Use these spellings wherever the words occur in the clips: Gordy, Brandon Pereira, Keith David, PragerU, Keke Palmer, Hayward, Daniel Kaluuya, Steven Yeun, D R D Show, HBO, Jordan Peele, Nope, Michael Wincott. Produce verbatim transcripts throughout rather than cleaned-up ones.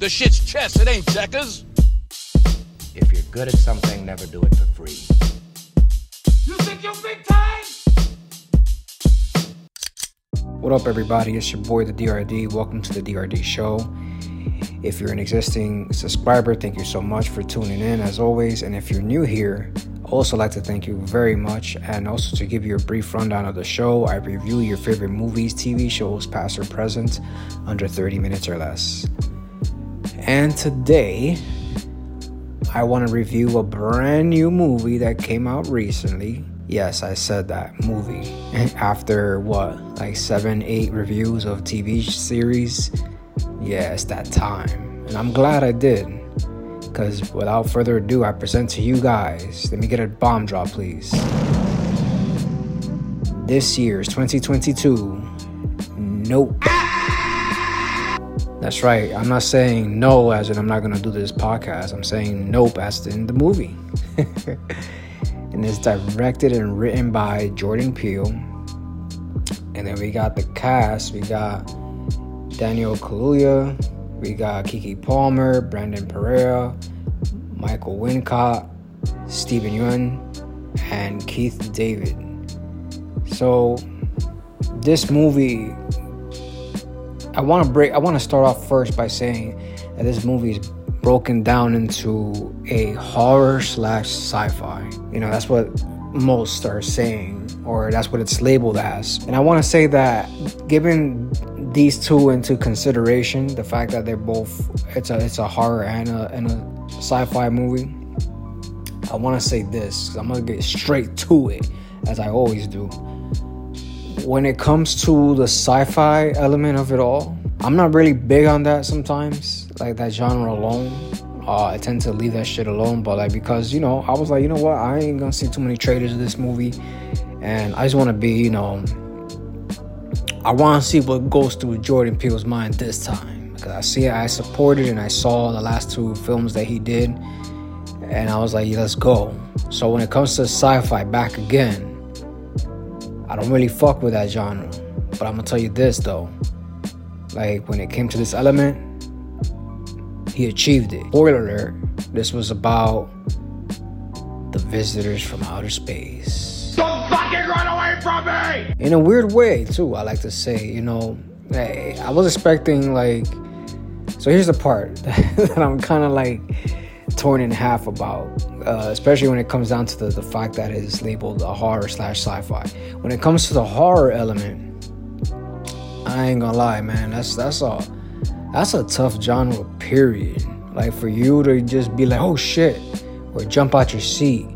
The shit's chess, it ain't checkers. If you're good at something, never do it for free. You think you're big time? What up, everybody? It's your boy, the D R D. Welcome to the D R D Show. If you're an existing subscriber, thank you so much for tuning in, as always. And if you're new here, I'd also like to thank you very much. And also to give you a brief rundown of the show, I review your favorite movies, T V shows, past or present, under thirty minutes or less. And today, I want to review a brand new movie that came out recently. Yes, I said that, movie. After what, like seven, eight reviews of T V series? Yeah, it's that time. And I'm glad I did. Because without further ado, I present to you guys. Let me get a bomb drop, please. This year's twenty twenty-two, Nope. That's right. I'm not saying no as in I'm not going to do this podcast. I'm saying nope as in the movie. And it's directed and written by Jordan Peele. And then we got the cast. We got Daniel Kaluuya. We got Keke Palmer, Brandon Pereira, Michael Wincott, Steven Yeun, and Keith David. So this movie, I want to break. I want to start off first by saying that this movie is broken down into a horror slash sci-fi. You know, that's what most are saying, or that's what it's labeled as. And I want to say that, given these two into consideration, the fact that they're both, it's a it's a horror and a and a sci-fi movie, I want to say this, because I'm gonna get straight to it, as I always do. When it comes to the sci-fi element of it all, I'm not really big on that sometimes, like that genre alone. Uh, I tend to leave that shit alone, but like, because, you know, I was like, you know what, I ain't gonna see too many trailers of this movie, and I just want to be, you know, I want to see what goes through Jordan Peele's mind this time, because I see it, I supported, and I saw the last two films that he did, and I was like, yeah, let's go. So when it comes to sci-fi, back again, I don't really fuck with that genre, but I'm gonna tell you this though, like when it came to this element, he achieved it. Spoiler alert, this was about the visitors from outer space. Don't fucking run away from me! In a weird way, too, I like to say, you know, hey, I was expecting, like, so here's the part that I'm kind of, like, torn in half about, uh, especially when it comes down to the, the fact that it's labeled a horror slash sci-fi. When it comes to the horror element, I ain't gonna lie, man, that's, that's, a, that's a tough genre, period. Like, for you to just be like, oh, shit, or jump out your seat,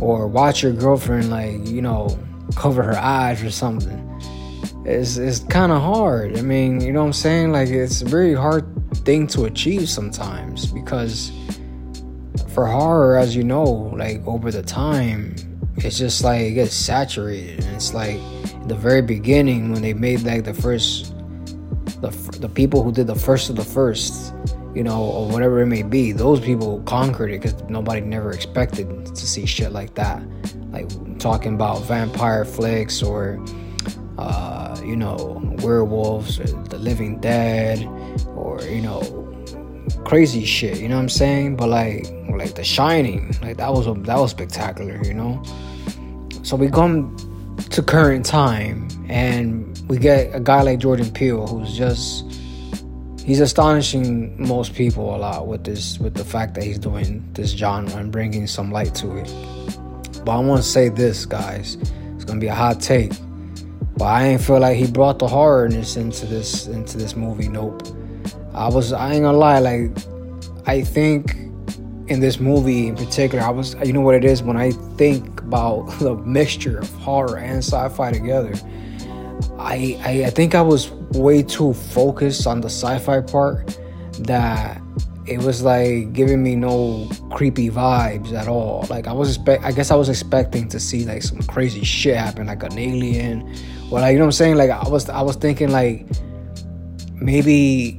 or watch your girlfriend, like, you know, cover her eyes or something. It's it's kind of hard. I mean, you know what I'm saying? Like, it's a very hard thing to achieve sometimes, because for horror, as you know, like, over the time, it's just, like, it gets saturated. And it's, like, at the very beginning when they made, like, the first... The, the people who did the first of the first... you know, or whatever it may be, those people conquered it, because nobody never expected to see shit like that. Like, talking about vampire flicks, or, uh, you know, werewolves, or the living dead, or, you know, crazy shit, you know what I'm saying? But, like, like The Shining, like, that was, a, that was spectacular, you know? So we come to current time, and we get a guy like Jordan Peele, who's just... he's astonishing most people a lot with this, with the fact that he's doing this genre and bringing some light to it. But I want to say this, guys. It's going to be a hot take. But I ain't feel like he brought the horrorness into this into this movie, Nope. I was, I ain't going to lie, like, I think in this movie in particular, I was, you know what it is, when I think about the mixture of horror and sci-fi together, I, I, I think I was way too focused on the sci-fi part that it was like giving me no creepy vibes at all. Like I was expect, I guess I was expecting to see like some crazy shit happen, like an alien, or like, you know what I'm saying? Like I was, I was thinking like maybe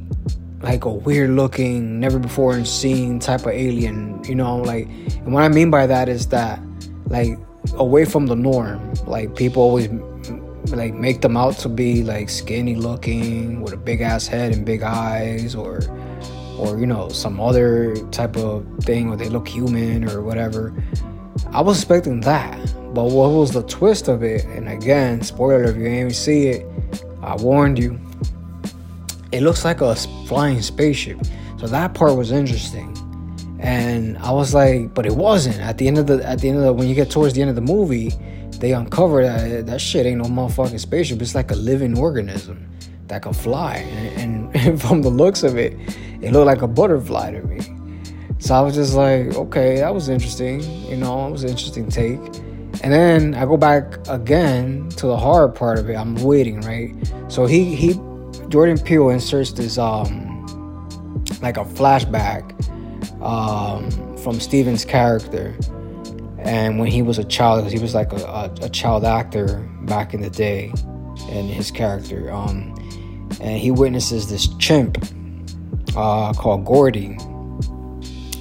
like a weird looking, never before seen type of alien, you know? Like, and what I mean by that is that like away from the norm, like people always like make them out to be like skinny looking with a big ass head and big eyes, or or, you know, some other type of thing where they look human or whatever. I was expecting that. But what was the twist of it? And again, spoiler, if you ain't see it, I warned you. It looks like a flying spaceship. So that part was interesting. And I was like, but it wasn't. At the end of the, at the end of the, when you get towards the end of the movie, they uncover that that shit ain't no motherfucking spaceship. It's like a living organism that can fly. And, and, and from the looks of it, it looked like a butterfly to me. So I was just like, okay, that was interesting. You know, it was an interesting take. And then I go back again to the hard part of it. I'm waiting, right? So he, he, Jordan Peele inserts this, um, like a flashback um, from Steven's character, and when he was a child, because he was like a, a, a child actor back in the day, and his character, um, and he witnesses this chimp uh, called Gordy,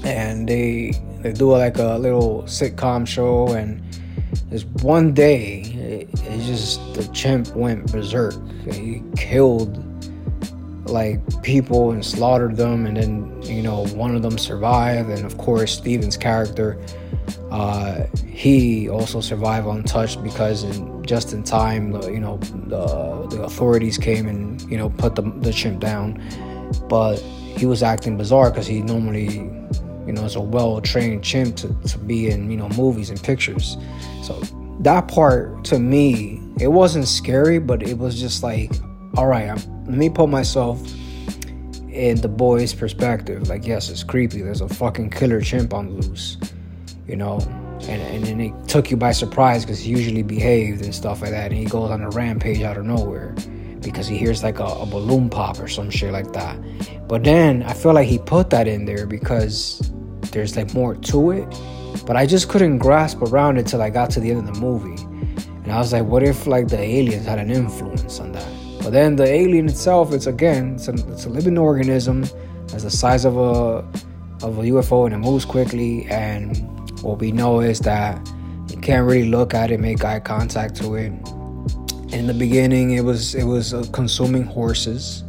and they they do like a little sitcom show, and this one day, it, it just the chimp went berserk, and he killed like people and slaughtered them, and then, you know, one of them survived, and of course Steven's character, uh he also survived untouched, because in just in time, you know, the, the authorities came and, you know, put the, the chimp down. But he was acting bizarre, because he normally, you know, is a well-trained chimp to, to be in, you know, movies and pictures. So that part to me, it wasn't scary, but it was just like, all right, I'm let me put myself in the boy's perspective. Like, yes, it's creepy. There's a fucking killer chimp on loose, you know? And and then it took you by surprise, because he usually behaved and stuff like that. And he goes on a rampage out of nowhere, because he hears like a, a balloon pop or some shit like that. But then I feel like he put that in there because there's like more to it. But I just couldn't grasp around it till I got to the end of the movie. And I was like, what if like the aliens had an influence on that? But then the alien itself, it's again, it's a, it's a living organism that's the size of a of a U F O, and it moves quickly. And what we know is that you can't really look at it, make eye contact to it. In the beginning, it was it was uh, consuming horses,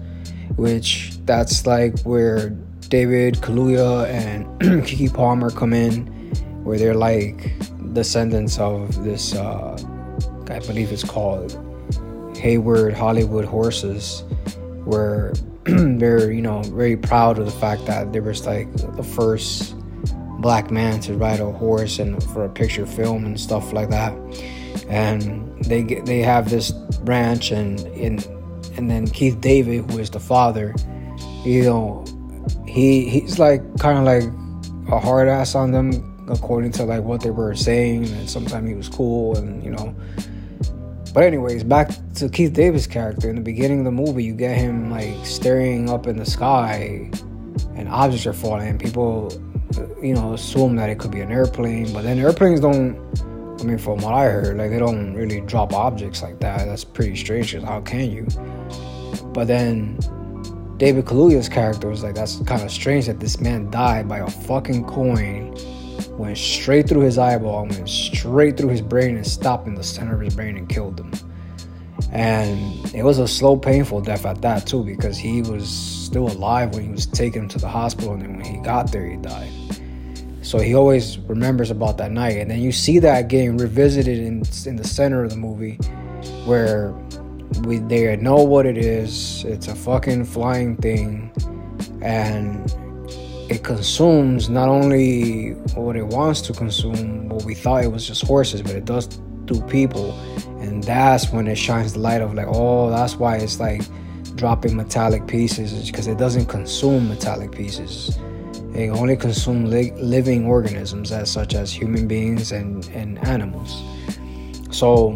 which that's like where David Kaluuya and Keke Palmer come in, where they're like descendants of this, uh, I believe it's called Hayward Hollywood horses, where they're, you know, very proud of the fact that they were like the first black man to ride a horse and for a picture film and stuff like that. And they get, they have this ranch, and in and, and then Keith David, who is the father, you know, he he's like kind of like a hard ass on them, according to like what they were saying, and sometimes he was cool, and, you know. But anyways, back to Keith David's character. In the beginning of the movie, you get him like staring up in the sky, and objects are falling. And people, you know, assume that it could be an airplane. But then airplanes don't, I mean, from what I heard, like they don't really drop objects like that. That's pretty strange, because how can you? But then David Kaluuya's character was like, that's kind of strange that this man died by a fucking coin. Went straight through his eyeball, went straight through his brain, and stopped in the center of his brain and killed him. And it was a slow, painful death at that too, because he was still alive when he was taken to the hospital, and then when he got there, he died. So he always remembers about that night. And then you see that game revisited in in the center of the movie, where we they know what it is. It's a fucking flying thing, and it consumes not only what it wants to consume, what we thought it was just horses, but it does do people. And that's when it shines the light of like, oh, that's why it's like dropping metallic pieces, because it doesn't consume metallic pieces. It only consumes li- living organisms, as such as human beings and, and animals. So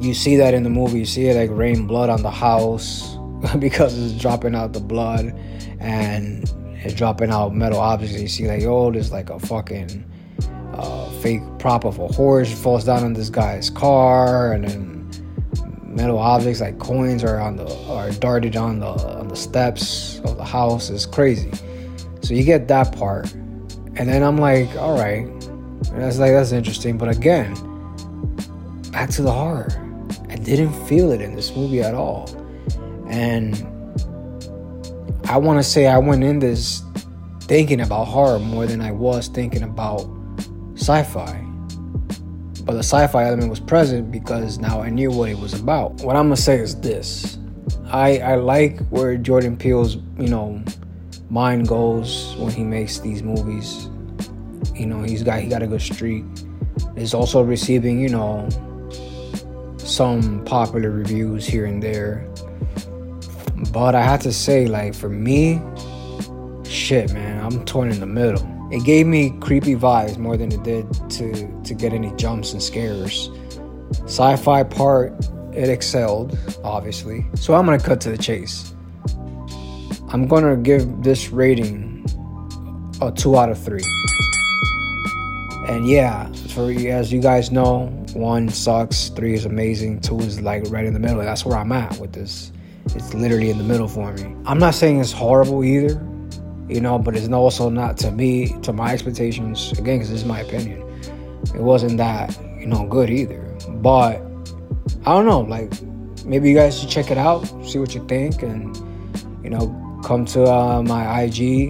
you see that in the movie. You see it like rain blood on the house because it's dropping out the blood, and it's dropping out metal objects. You see like, oh, there's like a fucking uh, fake prop of a horse falls down on this guy's car, and then metal objects like coins are on the are darted on the on the steps of the house. It's crazy. So you get that part, and then I'm like, all right, and that's like that's interesting. But again, back to the horror. I didn't feel it in this movie at all, and I want to say I went in this thinking about horror more than I was thinking about sci-fi. But the sci-fi element was present because now I knew what it was about. What I'm going to say is this. I, I like where Jordan Peele's, you know, mind goes when he makes these movies. You know, he's got he got a good streak. It's also receiving, you know, some popular reviews here and there. But I have to say, like, for me, shit, man, I'm torn in the middle. It gave me creepy vibes more than it did to, to get any jumps and scares. Sci-fi part, it excelled, obviously. So I'm gonna cut to the chase. I'm gonna give this rating a two out of three. And yeah, for as you guys know, one sucks, three is amazing, two is like right in the middle. That's where I'm at with this. It's literally in the middle for me. I'm not saying it's horrible either. You know, but it's also not to me, to my expectations, again, because this is my opinion. It wasn't that, you know, good either. But I don't know, like, maybe you guys should check it out, see what you think, and, you know, come to uh, my I G,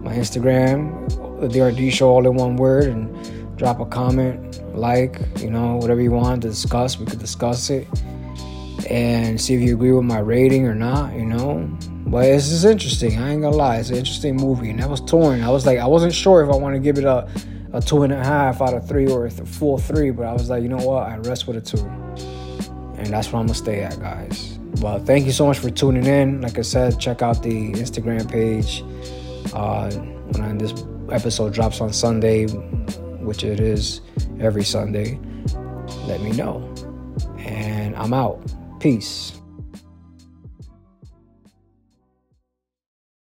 my Instagram, the D R D Show, all in one word, and drop a comment, like, you know, whatever you want to discuss, we could discuss it, and see if you agree with my rating or not, you know. But it's just interesting. I ain't gonna lie. It's an interesting movie. And I was torn. I was like, I wasn't sure if I want to give it a, a two and a half out of three or a th- full three. But I was like, you know what? I rest with a two. And that's where I'm gonna stay at, guys. Well, thank you so much for tuning in. Like I said, check out the Instagram page. Uh, when this episode drops on Sunday, which it is every Sunday, let me know. And I'm out. Peace.